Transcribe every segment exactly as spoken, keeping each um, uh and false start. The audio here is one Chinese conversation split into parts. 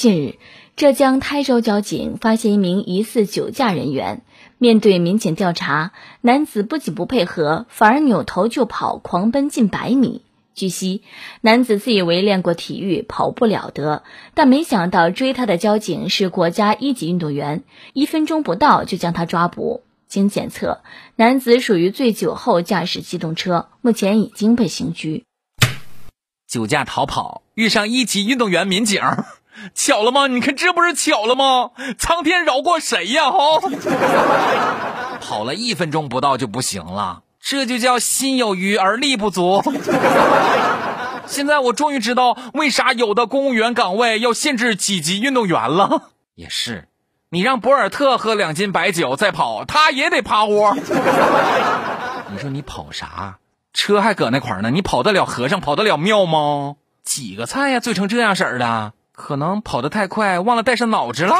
近日，浙江台州交警发现一名疑似酒驾人员，面对民警调查，男子不仅不配合，反而扭头就跑，狂奔近百米。据悉，男子自以为练过体育，跑不了得，但没想到追他的交警是国家一级运动员，一分钟不到就将他抓捕。经检测，男子属于醉酒后驾驶机动车，目前已经被刑拘。酒驾逃跑，遇上一级运动员民警，巧了吗？你看这不是巧了吗？苍天饶过谁呀？哈！跑了一分钟不到就不行了。这就叫心有余而力不足。现在我终于知道为啥有的公务员岗位要限制几级运动员了。也是，你让博尔特喝两斤白酒再跑，他也得趴窝。你说你跑啥？车还搁那块呢，你跑得了和尚跑得了庙吗？几个菜呀，醉成这样式儿的，可能跑得太快忘了带上脑子了。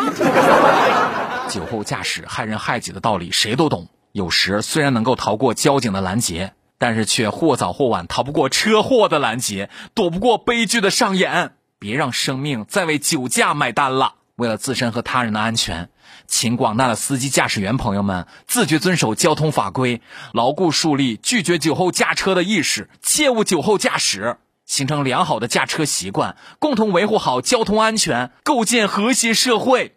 酒后驾驶害人害己的道理谁都懂。有时虽然能够逃过交警的拦截，但是却或早或晚逃不过车祸的拦截，躲不过悲剧的上演。别让生命再为酒驾买单了。为了自身和他人的安全，请广大的司机驾驶员朋友们自觉遵守交通法规，牢固树立拒绝酒后驾车的意识，切勿酒后驾驶，形成良好的驾车习惯，共同维护好交通安全，构建和谐社会。